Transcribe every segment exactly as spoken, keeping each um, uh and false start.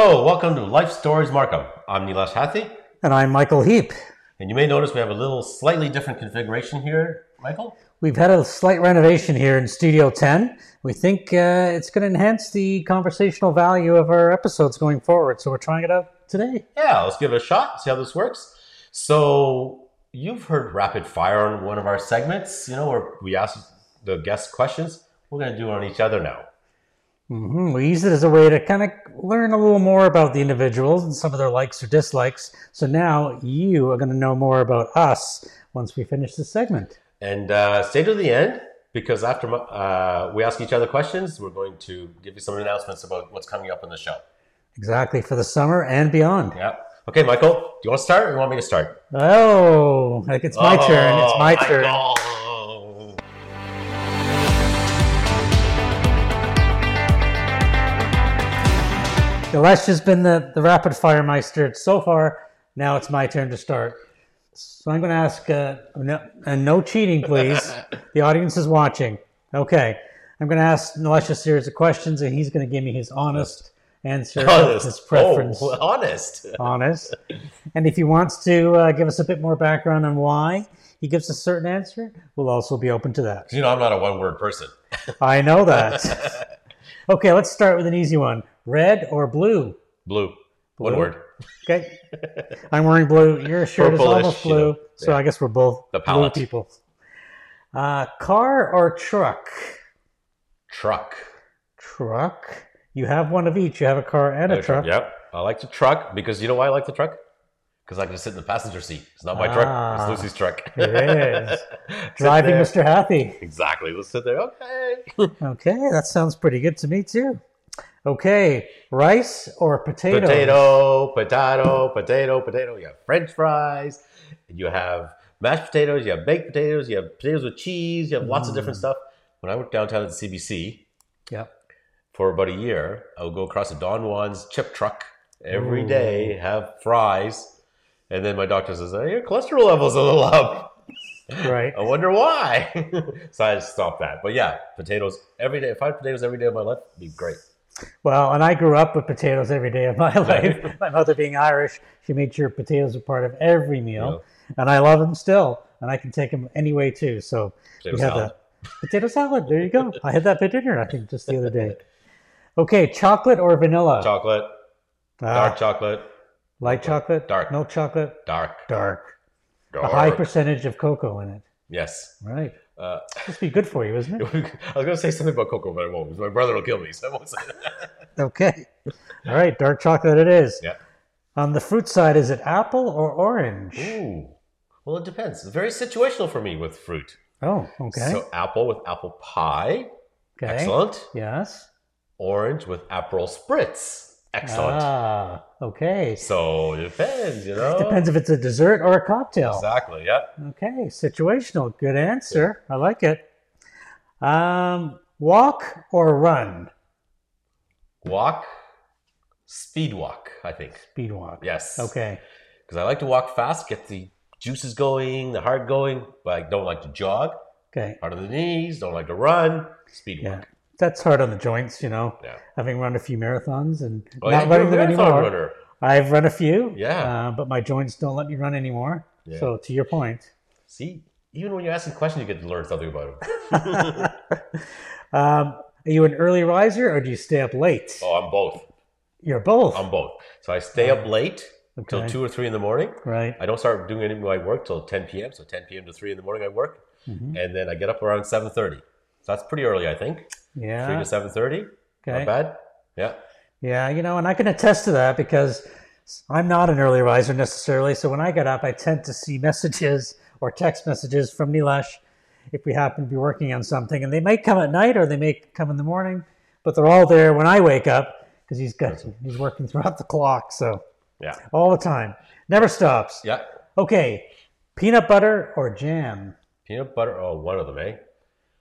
Hello, welcome to Life Stories Markham. I'm Nilesh Hathi. And I'm Michael Heap. And you may notice we have a little slightly different configuration here, Michael. We've had a slight renovation here in Studio ten. We think uh, it's going to enhance the conversational value of our episodes going forward, so we're trying it out today. Yeah, let's give it a shot, see how this works. So you've heard rapid fire on one of our segments, you know, where we ask the guests questions. We're going to do it on each other now. Mm-hmm. We use it as a way to kind of learn a little more about the individuals and some of their likes or dislikes. So now you are going to know more about us once we finish this segment. And uh, stay to the end, because after uh, we ask each other questions, we're going to give you some announcements about what's coming up on the show. Exactly, for the summer and beyond. Yeah. Okay, Michael, do you want to start or you want me to start? Oh, like it's my oh, turn. It's my Michael. turn. Nilesh has been the, the rapid fire meister so far. Now it's my turn to start. So I'm going to ask, uh, no, uh, no cheating, please. The audience is watching. Okay. I'm going to ask Nilesh a series of questions, and he's going to give me his honest answer. Honest. His preference. Oh, honest. Honest. And if he wants to uh, give us a bit more background on why he gives a certain answer, we'll also be open to that. You know, I'm not a one-word person. I know that. Okay, let's start with an easy one. Red or blue? Blue. One blue. word. Okay. I'm wearing blue. Your shirt is almost blue. You know, so yeah. I guess we're both the blue people. Uh, car or truck? Truck. Truck. You have one of each. You have a car and a truck. truck. Yep. I like the truck because you know why I like the truck? Because I can sit in the passenger seat. It's not my ah, truck. It's Lucy's truck. It is. Driving Mister Hathi. Exactly. Let's sit there. Okay. Okay. That sounds pretty good to me too. Okay, rice or potatoes? Potato, potato, potato, potato. You have French fries, you have mashed potatoes, you have baked potatoes, you have potatoes with cheese, you have lots mm. of different stuff. When I worked downtown at the C B C yep. for about a year, I would go across to Don Juan's chip truck every Ooh. day, have fries, and then my doctor says, hey, your cholesterol level's a little up. Right. I wonder why. So I just stopped that. But yeah, potatoes every day. If I had potatoes every day of my life, it'd be great. Well, and I grew up with potatoes every day of my life. My mother being Irish, she made sure potatoes were part of every meal. Yeah. And I love them still. And I can take them any way, too. So potato we have salad. that potato salad. There you go. I had that for dinner, I think, just the other day. Okay, chocolate or vanilla? Chocolate. Dark ah. chocolate. Light chocolate? Dark. Milk chocolate? Dark. Dark. Dark. A high percentage of cocoa in it. Yes. Right. Uh, This would be good for you, isn't it? I was going to say something about cocoa, but I won't. My brother will kill me, so I won't say that. Okay. All right. Dark chocolate it is. Yeah. On the fruit side, is it apple or orange? Ooh. Well, it depends. It's very situational for me with fruit. Oh, okay. So apple with apple pie. Okay. Excellent. Yes. Orange with Aperol spritz. Excellent. Ah, okay. So it depends, you know. It depends if it's a dessert or a cocktail. Exactly, yeah. Okay, situational. Good answer. Yeah. I like it. Um, walk or run? Walk. Speed walk, I think. Speed walk. Yes. Okay. Because I like to walk fast, get the juices going, the heart going, but I don't like to jog. Okay. Hard on the knees, don't like to run. Speed yeah. walk. That's hard on the joints, you know, yeah. having run a few marathons and oh, not yeah, running them anymore. Runner. I've run a few, yeah, uh, but my joints don't let me run anymore. Yeah. So to your point. See, even when you're asking questions, you get to learn something about it. um, are you an early riser or do you stay up late? Oh, I'm both. You're both? I'm both. So I stay oh. up late until okay. two or three in the morning. Right. I don't start doing any of my work till ten p.m. So ten p.m. to three in the morning I work. Mm-hmm. And then I get up around seven thirty. So that's pretty early, I think. Yeah. Three to seven thirty. Okay. Not bad. Yeah. Yeah, you know, and I can attest to that because I'm not an early riser necessarily. So when I get up, I tend to see messages or text messages from Nilesh if we happen to be working on something, and they may come at night or they may come in the morning, but they're all there when I wake up because he's got he's working throughout the clock. So yeah, all the time, never stops. Yeah. Okay, peanut butter or jam? Peanut butter. Oh, one of them, eh?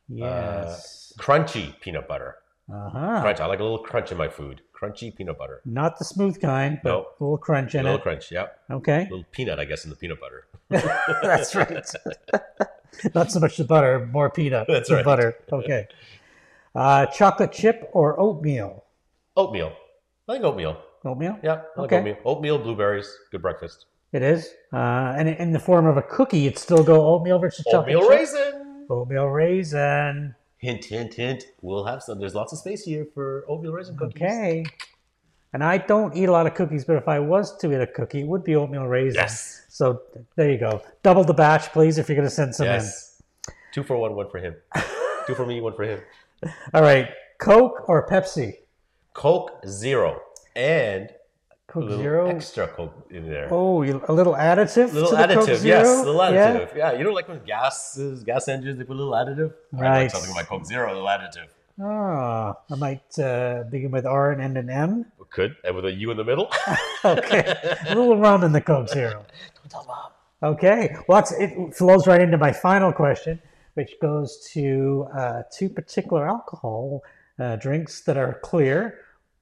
Yes. Uh, Crunchy peanut butter. Uh-huh. Crunch. I like a little crunch in my food. Crunchy peanut butter. Not the smooth kind, but nope. a little crunch in it. A little it. crunch, yeah. Okay. A little peanut, I guess, in the peanut butter. That's right. Not so much the butter, more peanut. That's right. Butter. Okay. Uh, chocolate chip or oatmeal? Oatmeal. I think oatmeal. Oatmeal? Yeah. I like okay. Oatmeal. Oatmeal, blueberries, good breakfast. It is. Uh, and in the form of a cookie, it's still go oatmeal versus chocolate. Oatmeal raisin. Oatmeal raisin. Hint, hint, hint. We'll have some. There's lots of space here for oatmeal raisin cookies. Okay. And I don't eat a lot of cookies, but if I was to eat a cookie, it would be oatmeal raisin. Yes. So there you go. Double the batch, please, if you're going to send some yes. in. Two for one, one for him. Two for me, one for him. All right. Coke or Pepsi? Coke Zero. And Coke a little Zero. Extra Coke in there. Oh, a little additive? A little to the additive, Coke Zero? Yes. A little additive. Yeah. yeah. You know, like when gas, gas engines, they put a little additive? Right. I like something like Coke Zero, a little additive. Oh, I might uh, begin with R and end in M. Could, and with a U in the middle. Okay, a little rum in the Coke Zero. Don't tell Mom. Okay, well, it's, it flows right into my final question, which goes to uh, two particular alcohol uh, drinks that are clear.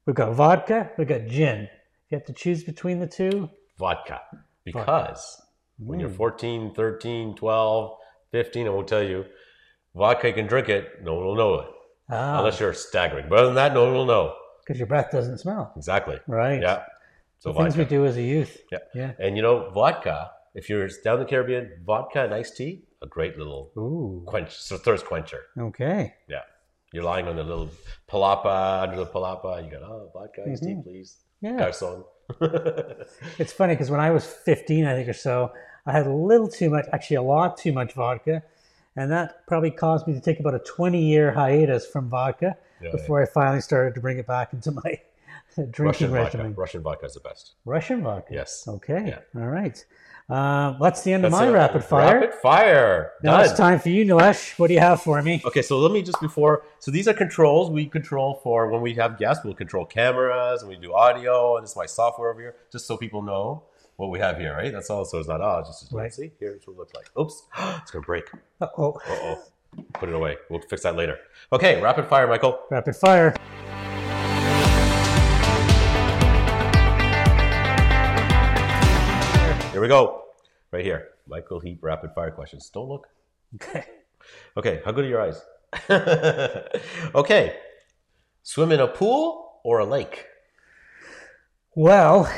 We've got vodka, we've got gin. You have to choose between the two. Vodka, because vodka. when mm. you're fourteen, thirteen, twelve, fifteen, I won't tell you, vodka, you can drink it, no one will know it. Ah. Unless you're staggering. But other than that, no one will know. Because your breath doesn't smell. Exactly. Right. Yeah. So the things we do as a youth. Yeah. Yeah. And you know, vodka, if you're down in the Caribbean, vodka and iced tea, a great little Ooh. quench, so thirst quencher. Okay. Yeah. You're lying on the little palapa, under the palapa. You got, oh, vodka, iced mm-hmm. tea, please. Yeah. Garçon. It's funny because when I was fifteen, I think, or so, I had a little too much, actually a lot too much vodka. And that probably caused me to take about a twenty-year hiatus from vodka yeah, before yeah. I finally started to bring it back into my drinking Russian regimen. Vodka. Russian vodka is the best. Russian vodka? Yes. Okay. Yeah. All right. Uh, that's the end that's of my a, rapid fire. Rapid fire. Now Done. It's time for you, Nilesh. What do you have for me? Okay, so let me just before... So these are controls we control for when we have guests. We'll control cameras and we do audio. And this is my software over here, just so people know what we have here, right? That's all. So it's not, oh, just, just right. let's see. Here's what it looks like. Oops. It's going to break. Uh-oh. Uh-oh. Put it away. We'll fix that later. Okay. Rapid fire, Michael. Rapid fire. Here we go. Right here. Michael Heap, rapid fire questions. Don't look. Okay. Okay. How good are your eyes? Okay. Swim in a pool or a lake? Well...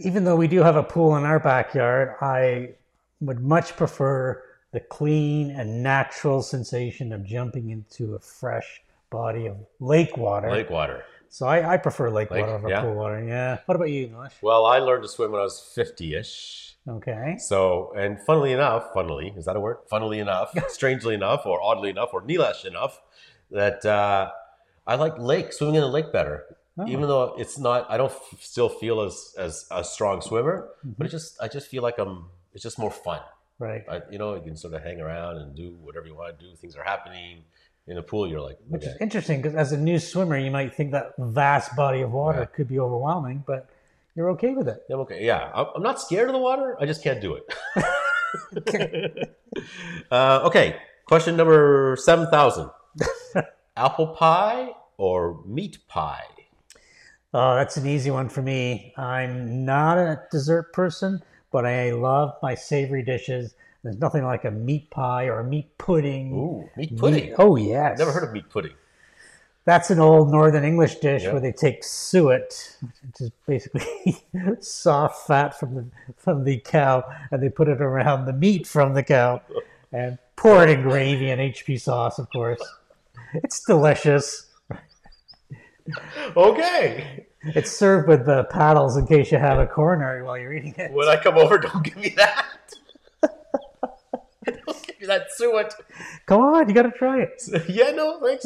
Even though we do have a pool in our backyard, I would much prefer the clean and natural sensation of jumping into a fresh body of lake water. Lake water. So I, I prefer lake, lake water over yeah. pool water. Yeah. What about you, Nilesh? Well, I learned to swim when I was fifty-ish. Okay. So, and funnily enough, funnily, is that a word? Funnily enough, strangely enough, or oddly enough, or Nilesh enough, that uh, I like lake, swimming in a lake better. Oh. Even though it's not, I don't f- still feel as as a strong swimmer, mm-hmm. but it just I just feel like I'm. It's just more fun, right? I, you know, you can sort of hang around and do whatever you want to do. Things are happening in the pool. You're like, okay. Which is interesting because as a new swimmer, you might think that vast body of water yeah. could be overwhelming, but you're okay with it. I'm okay. Yeah, I'm, I'm not scared of the water. I just can't do it. okay. Uh, okay. Question number seven thousand: apple pie or meat pie? Oh, that's an easy one for me. I'm not a dessert person, but I love my savory dishes. There's nothing like a meat pie or a meat pudding. Ooh, meat pudding. Meat, oh, yes. Never heard of meat pudding. That's an old Northern English dish yeah. where they take suet, which is basically soft fat from the from the cow, and they put it around the meat from the cow and pour it in gravy and H P sauce, of course. It's delicious. Okay. It's served with the paddles in case you have a coronary while you're eating it. When I come over, don't give me that. Don't give me that suet. Come on, you got to try it. Yeah, no, thanks.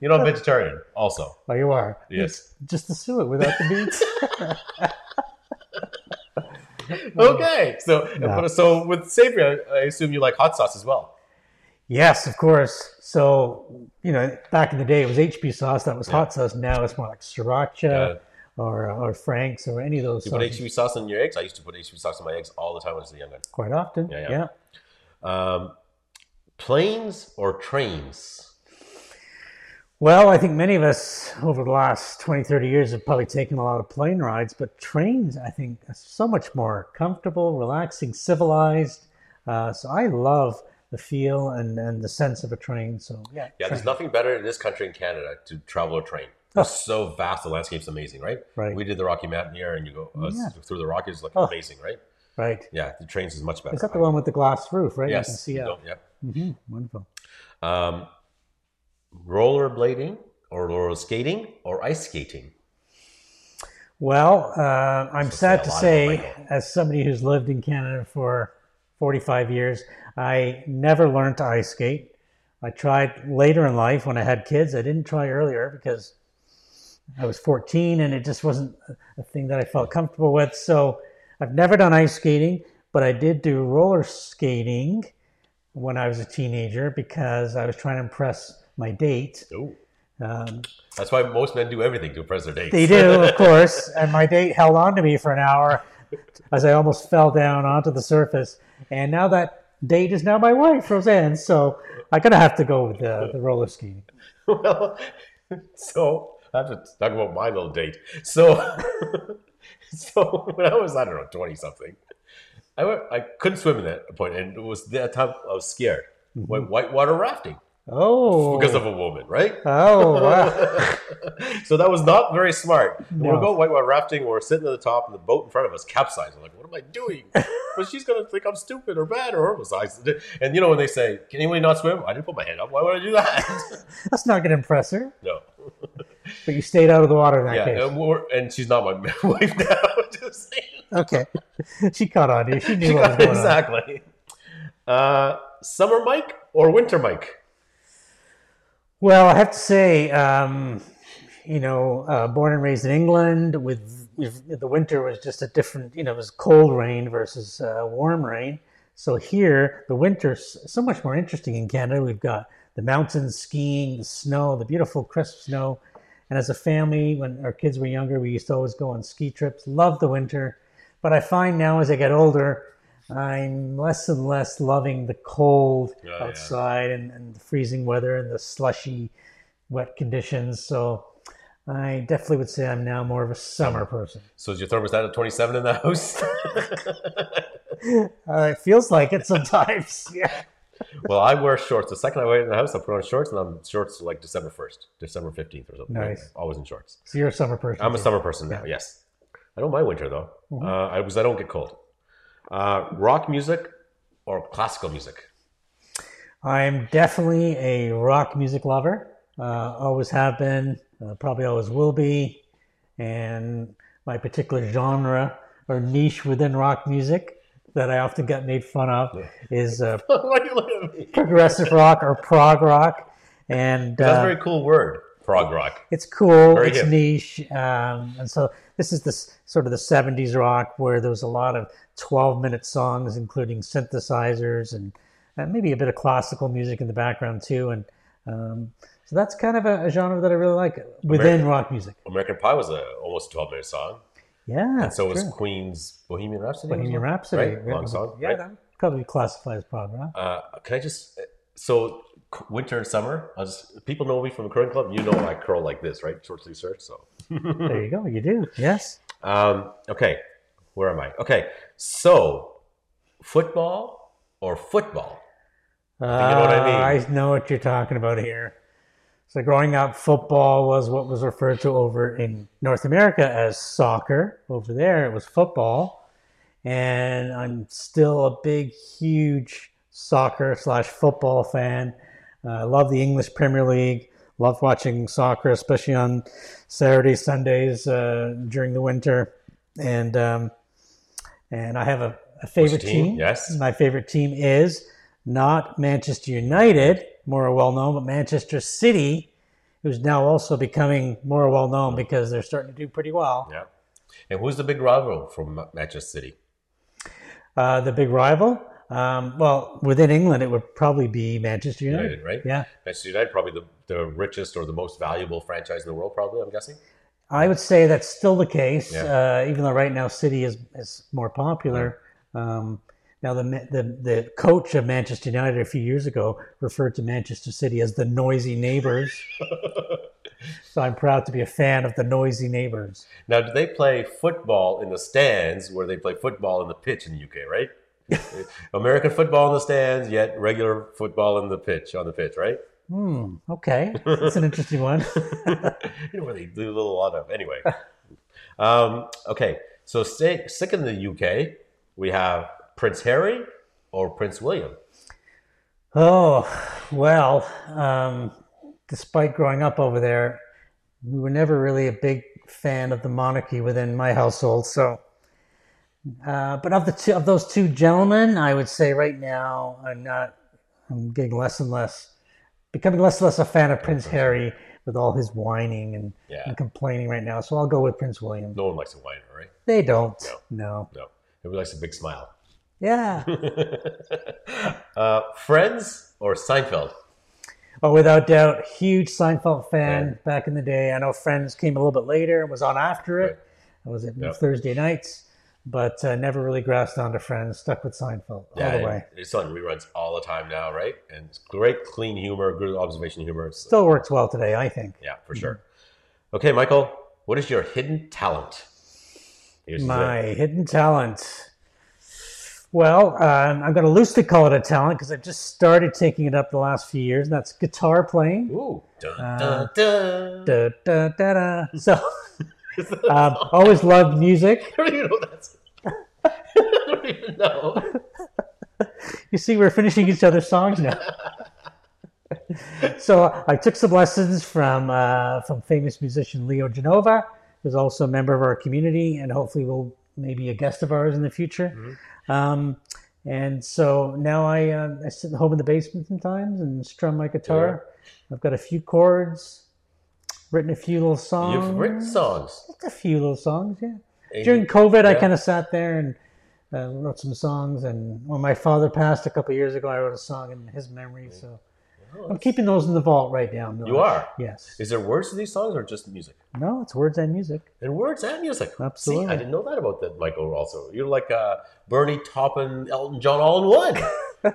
You know, I'm vegetarian also. Oh, you are? Yes. It's just the suet without the beets. Okay. So, no. so with savory, I assume you like hot sauce as well. Yes, of course. So, you know, back in the day, it was H P sauce. That was yeah. hot sauce. Now it's more like sriracha yeah. or or Frank's or any of those. Do you sauces. Put H P sauce in your eggs? I used to put H P sauce in my eggs all the time when I was a young man. Quite often, yeah. yeah. yeah. Um, planes or trains? Well, I think many of us over the last twenty, thirty years have probably taken a lot of plane rides. But trains, I think, are so much more comfortable, relaxing, civilized. Uh, so I love... the feel and, and the sense of a train. So yeah, yeah. Train. There's nothing better in this country in Canada to travel a train. Huh. It's so vast. The landscape's amazing, right? Right. We did the Rocky Mountain here, and you go uh, yeah. through the Rockies, like oh. amazing, right? Right. Yeah, the trains is much better. Is that the I one know. with the glass roof, right? Yes. You can see you out. Yep. Mm-hmm. Wonderful. Um, rollerblading or roller skating or ice skating? Well, uh, I'm so sad to say, as somebody who's lived in Canada for forty-five years, I never learned to ice skate. I tried later in life when I had kids. I didn't try earlier because I was fourteen and it just wasn't a thing that I felt comfortable with. So I've never done ice skating, but I did do roller skating when I was a teenager because I was trying to impress my date. Ooh. Um, That's why most men do everything to impress their dates. They do, of course. And my date held on to me for an hour as I almost fell down onto the surface. And now that date is now my wife, Roseanne. So I'm going to have to go with the, the roller skating. Well, so I have to talk about my little date. So, so when I was, I don't know, twenty something, I, went, I couldn't swim at that point. And it was that time I was scared. Mm-hmm. Went whitewater rafting. Oh, because of a woman, right? Oh, wow. So that was not very smart. No. We're going whitewater rafting, we're sitting at the top, and the boat in front of us capsized. I'm like, what am I doing? But she's going to think I'm stupid or bad or oversized. And you know, when they say, can anyone not swim? I didn't put my hand up. Why would I do that? That's not going to impress her. No. But you stayed out of the water in that yeah, case. And, we're, and she's not my wife now. Just saying. Okay. She caught on to you. She knew she what got, was going exactly. on. Exactly. Uh, summer Mike or winter Mike? Well, I have to say, um, you know, uh, born and raised in England, with, with the winter was just a different, you know, it was cold rain versus uh, warm rain. So here, the winter's so much more interesting in Canada. We've got the mountains, skiing, the snow, the beautiful crisp snow. And as a family, when our kids were younger, we used to always go on ski trips. Love the winter. But I find now as I get older, I'm less and less loving the cold oh, outside yeah. and, and the freezing weather and the slushy, wet conditions. So I definitely would say I'm now more of a summer person. So is your thermostat at twenty-seven in the house? uh, it feels like it sometimes. Yeah. Well, I wear shorts. The second I wear it in the house, I put on shorts, and I'm shorts like December first, December fifteenth or something. Nice. Right? Always in shorts. So you're a summer person. I'm a summer person now, yeah. yes. I don't mind winter, though, mm-hmm. uh, I, because I don't get cold. Uh, rock music or classical music? I'm definitely a rock music lover. Uh, always have been, uh, probably always will be. And my particular genre or niche within rock music that I often get made fun of yeah. is uh, Why do you look at me? progressive rock or prog rock. And That's uh, a very cool word, prog rock. It's cool, very it's hip. niche. Um, and so this is this sort of the seventies rock where there was a lot of twelve-minute songs, including synthesizers and, and maybe a bit of classical music in the background too. And um, so that's kind of a, a genre that I really like within American, rock music. American Pie was a almost twelve-minute song. Yeah, and so was true. Queen's Bohemian Rhapsody. Bohemian Rhapsody, right? Long song. Yeah, right? That would probably classify as prog rock. Uh, can I just so winter and summer? I just, people know me from the curling club. You know I curl like this, right? Short sleeve shirt. So there you go. You do. Yes. Um, okay. Where am I? Okay, so football or football? Uh, you know what I mean? I know what you're talking about here. So growing up, football was what was referred to over in North America as soccer. Over there, it was football. And I'm still a big, huge soccer slash football fan. Uh, I love the English Premier League. Love watching soccer, especially on Saturdays, Sundays uh, during the winter. And... Um, And I have a, a favorite team? team. Yes. My favorite team is not Manchester United, more well-known, but Manchester City, who's now also becoming more well-known because they're starting to do pretty well. Yeah. And who's the big rival from Manchester City? Uh, the big rival? Um, well, within England, it would probably be Manchester United. United, right? Yeah. Manchester United, probably the, the richest or the most valuable franchise in the world, probably, I'm guessing. I would say that's still the case, yeah. uh, even though right now City is, is more popular. Um, now, the, the the coach of Manchester United a few years ago referred to Manchester City as the noisy neighbors. So I'm proud to be a fan of the noisy neighbors. Now, do they play football in the stands where they play football in the pitch in the U K, right? American football in the stands, yet regular football in the pitch, on the pitch, right? Hmm. Okay. That's an interesting one. You know where they do a little lot of. Anyway. Um, okay. So stay, sick in the U K, we have Prince Harry or Prince William? Oh, well, um, despite growing up over there, we were never really a big fan of the monarchy within my household. So, uh, but of the two, of those two gentlemen, I would say right now I'm not. I'm getting less and less, becoming less and less a fan of Prince Harry with all his whining and, yeah. and complaining right now. So I'll go with Prince William. No one likes a whiner, right? They don't. No. No. No. Everybody likes a big smile. Yeah. uh, Friends or Seinfeld? Oh, without doubt. Huge Seinfeld fan Man. back in the day. I know Friends came a little bit later and was on after it. Right. I was at yep. Thursday nights. But uh, never really grasped onto Friends. Stuck with Seinfeld yeah, all the way. It's on reruns all the time now, right? And it's great clean humor, good observation humor. So. Still works well today, I think. Yeah, for mm-hmm. sure. Okay, Michael, what is your hidden talent? Here's My it. hidden talent. Well, um, I'm going to loosely call it a talent because I've just started taking it up the last few years, and that's guitar playing. Ooh. Dun, uh, dun, dun. Da, da, da, da. So... Um, always loved music. I don't even know that's. I don't even know. You see, we're finishing each other's songs now. So I took some lessons from uh, from famous musician Leo Genova, who's also a member of our community, and hopefully will maybe a guest of ours in the future. Mm-hmm. Um, and so now I uh, I sit at home in the basement sometimes and strum my guitar. Yeah. I've got a few chords. Written a few little songs. You've written songs. Just a few little songs, yeah. And During COVID, yeah. I kind of sat there and uh, wrote some songs. And when my father passed a couple of years ago, I wrote a song in his memory. So oh, I'm keeping those in the vault right now. Though. You are? Yes. Is there words to these songs or just music? No, it's words and music. And words and music. Absolutely. See, I didn't know that about that, Michael, also. You're like uh, Bernie Taupin, Elton John, all in one.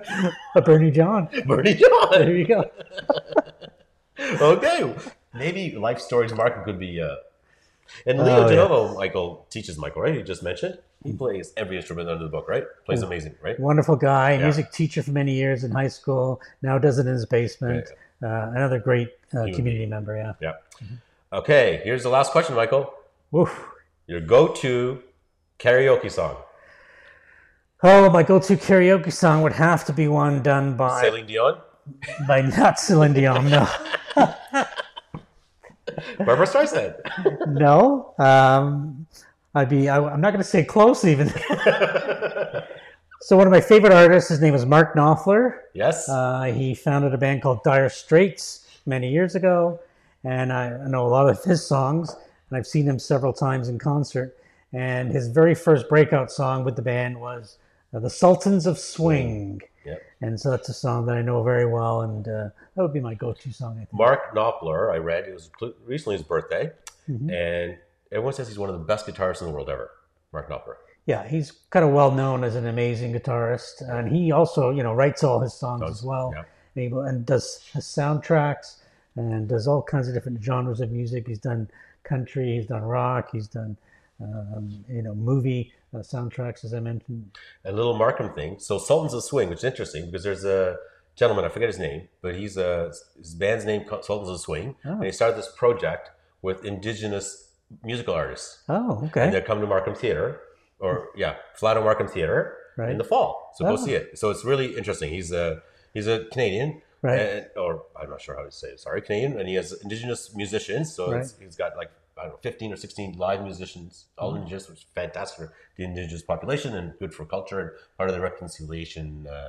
A Bernie John. Bernie John. There you go. Okay. Maybe Life Stories Markham could be, uh, and Leo oh, Genova, yeah. Michael, teaches Michael, right? You just mentioned. He plays every instrument under the book, right? Plays yeah. amazing, right? Wonderful guy, yeah. music teacher for many years in high school, now does it in his basement. Yeah, yeah. Uh, another great uh, community member, yeah. Yeah. Mm-hmm. Okay, here's the last question, Michael. Oof. Your go-to karaoke song. Oh, my go-to karaoke song would have to be one done by... Celine Dion? By not Celine Dion, no. Barbara Streisand. No, um, I'd be. I, I'm not going to say close even. So one of my favorite artists, his name is Mark Knopfler. Yes. Uh, he founded a band called Dire Straits many years ago, and I, I know a lot of his songs, and I've seen him several times in concert. And his very first breakout song with the band was uh, "The Sultans of Swing." Yep. And so that's a song that I know very well, and uh, that would be my go-to song, I think. Mark Knopfler, I read, it was recently his birthday, mm-hmm. and everyone says he's one of the best guitarists in the world ever, Mark Knopfler. Yeah, he's kind of well-known as an amazing guitarist, and he also, you know, writes all his songs Does, as well, yeah. and, he, and does his soundtracks, and does all kinds of different genres of music. He's done country, he's done rock, he's done, um, you know, movie Uh, soundtracks, as I mentioned. A little Markham thing. So Sultans of Swing, which is interesting because there's a gentleman, I forget his name, but he's a, his band's name, Sultans of Swing, oh. and he started this project with indigenous musical artists. Oh, okay. And they come to Markham Theatre, or yeah, fly to Markham Theatre right. in the fall. So oh. go see it. So it's really interesting. He's a he's a Canadian, right? And, or I'm not sure how to say it. Sorry, Canadian, and he has indigenous musicians. So right. it's, he's got like. I don't know, fifteen or sixteen live musicians, all mm-hmm. indigenous, which is fantastic for the indigenous population and good for culture and part of the reconciliation uh,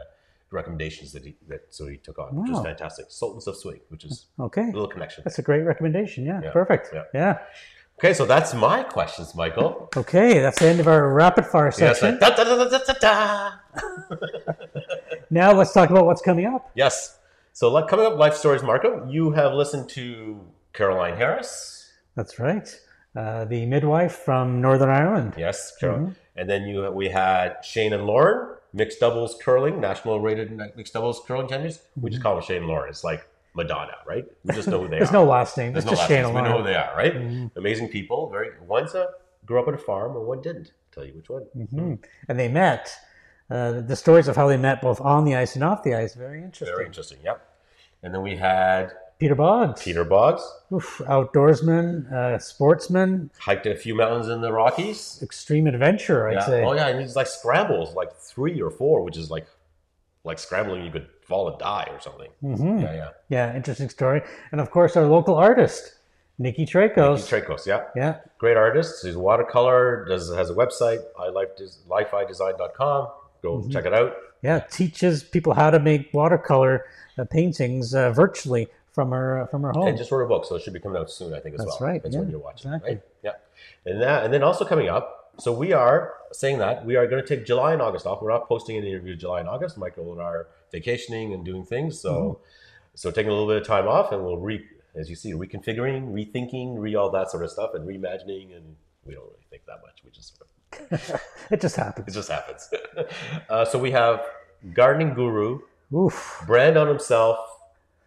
recommendations that he that so he took on, wow. which is fantastic. Sultans of Swing, which is okay. a little connection. That's a great recommendation. Yeah, yeah. perfect. Yeah. yeah. Okay, so that's my questions, Michael. Okay, that's the end of our rapid fire section. Yeah, like, da, da, da, da, da, da. Now let's talk about what's coming up. Yes. So like, coming up, Life Stories Markham, you have listened to Caroline Harris. That's right. Uh, the midwife from Northern Ireland. Yes, Carol. Mm-hmm. And then you we had Shane and Lauren, mixed doubles curling, national rated mixed doubles curling champions. We just call them Shane and Lauren. It's like Madonna, right? We just know who they There's are. There's no last name. There's it's no just last Shane names. And Lauren. We know who they are, right? Mm-hmm. Amazing people. Very. One's a grew up on a farm, and one didn't. I'll tell you which one. Mm-hmm. And they met. Uh, the stories of how they met, both on the ice and off the ice, very interesting. Very interesting. Yep. And then we had... Peter Boggs. Peter Boggs. Oof, outdoorsman, uh, sportsman. Hiked a few mountains in the Rockies. Extreme adventure, I'd yeah. say. Oh, yeah. And he's like scrambles, like three or four, which is like like scrambling. You could fall and die or something. Mm-hmm. Yeah, yeah. Yeah, interesting story. And, of course, our local artist, Nikki Trakos. Nikki Trakos, yeah. Yeah. Great artist. He's a watercolor, does, has a website, life i design dot com. Go mm-hmm. check it out. Yeah, teaches people how to make watercolor uh, paintings uh, virtually from her uh, from her home. And just wrote a book, so it should be coming out soon, I think, as That's well. That's right. That's yeah, when you're watching exactly. right? Yeah. And, that, and then also coming up, so we are saying that we are going to take July and August off. We're not posting any interviews July and August. Michael and I are vacationing and doing things, so mm-hmm. so taking a little bit of time off, and we'll re. As you see, reconfiguring, rethinking, re all that sort of stuff, and reimagining, and we don't really think that much. We just sort of it just happens. It just happens. uh, so we have gardening guru, Oof. brand on himself,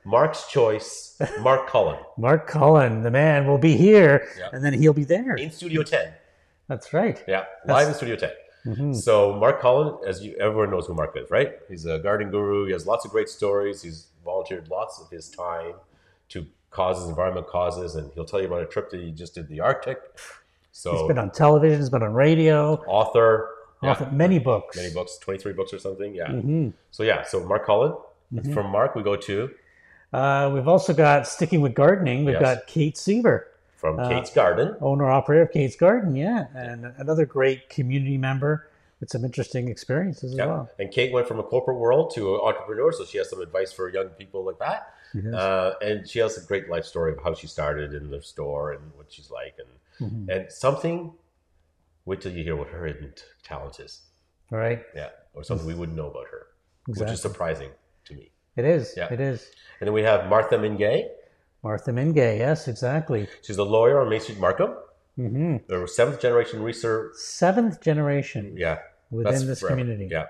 Mark's choice, Mark Cullen. Mark Cullen, the man, will be here, yeah. and then he'll be there in Studio ten. That's right. Yeah, That's... live in Studio ten. Mm-hmm. So Mark Cullen, as you everyone knows who Mark is, right? He's a gardening guru. He has lots of great stories. He's volunteered lots of his time to causes, environment causes, and he'll tell you about a trip that he just did the Arctic. So he's been on television, he's been on radio. Author. Author, yeah. many books. Many books, twenty-three books or something, yeah. Mm-hmm. So yeah, so Mark Cullen. Mm-hmm. From Mark, we go to... Uh, we've also got, sticking with gardening, we've yes. got Kate Seaver. From uh, Kate's Garden. Owner-operator of Kate's Garden, yeah. And another great community member with some interesting experiences as yeah. well. And Kate went from a corporate world to an entrepreneur, so she has some advice for young people like that. Yes. Uh, and she has a great life story of how she started in the store and what she's like. And mm-hmm. and something, wait till you hear what her hidden talent is. All right. Yeah, or something we wouldn't know about her, exactly. which is surprising to me. It is, yeah. it is. And then we have Martha Mingay. Martha Mingay, yes, exactly. She's a lawyer on Main Street Markham. Mm-hmm. They're seventh generation researcher. Seventh generation. Yeah. Within That's this forever. community. Yeah.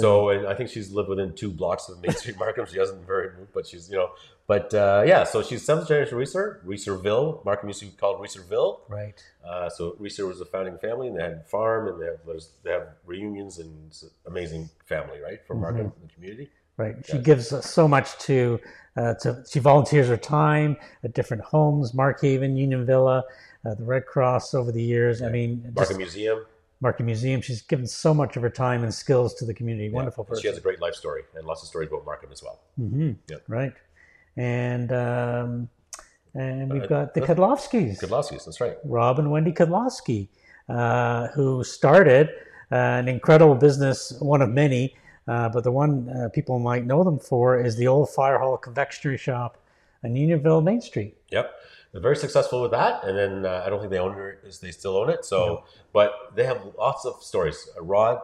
So, and I think she's lived within two blocks of Main Street Markham. She hasn't very moved, but she's, you know, but uh, yeah, so she's seventh generation Reesor, Reesorville. Markham used to be called Reesorville. Right. Uh, so Reesor was a founding family, and they had a farm, and they have, they have reunions, and it's an amazing family, right, from Markham mm-hmm. and the community. Right. She yeah. gives us so much to, uh, to, she volunteers her time at different homes, Markhaven, Union Villa, uh, the Red Cross over the years. Right. I mean, Markham just, Museum. Markham Museum. She's given so much of her time and skills to the community. Wonderful yeah. person. She has a great life story and lots of stories about Markham as well. Mm-hmm. Yeah. Right. And um, and we've uh, got the Kudlowskis. Kudlowskis, that's right. Rob and Wendy Kudlowski, uh, who started uh, an incredible business, one of many, uh, but the one uh, people might know them for is the old Fire Hall Confectionery Shop on Unionville Main Street. Yep. They're very successful with that, and then uh, I don't think they own it. They still own it. So, no. but they have lots of stories. Rob,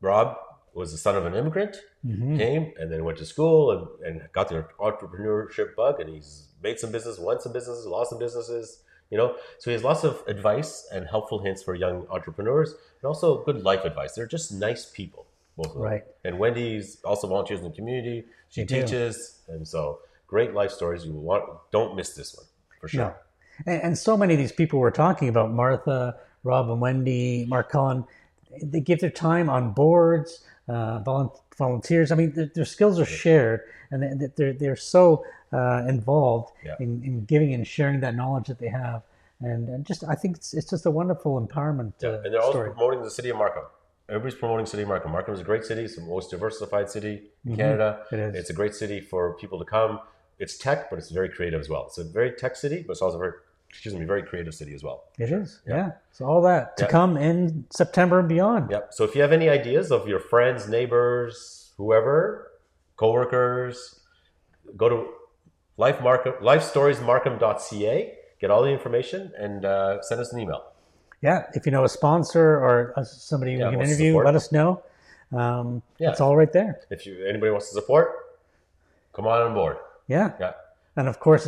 Rob was the son of an immigrant, mm-hmm. came and then went to school and, and got the entrepreneurship bug, and he's made some business, won some businesses, lost some businesses. You know, so he has lots of advice and helpful hints for young entrepreneurs, and also good life advice. They're just nice people, both of them. Right. And Wendy's also volunteers in the community. She they teaches, do. and so great life stories. You want don't miss this one. For sure. No. And, and so many of these people we're talking about, Martha, Rob and Wendy, Mark Cullen, they give their time on boards, uh, volunteers. I mean, their, their skills are shared, and they're, they're so uh, involved yeah. in, in giving and sharing that knowledge that they have. And, and just, I think it's, it's just a wonderful empowerment yeah. uh, And they're story. also promoting the city of Markham. Everybody's promoting the city of Markham. Markham is a great city. It's the most diversified city in mm-hmm. Canada. It is. It's a great city for people to come. It's tech, but it's very creative as well. It's a very tech city, but it's also a very, excuse me, very creative city as well. It is, yeah. yeah. So all that to yeah. come in September and beyond. Yep. So if you have any ideas of your friends, neighbors, whoever, coworkers, go to life markham, life stories markham dot c a, get all the information, and uh, send us an email. Yeah. If you know a sponsor or somebody yeah, we can interview, let us know. Um, yeah. It's all right there. If you anybody wants to support, come on on board. Yeah. yeah. And of course,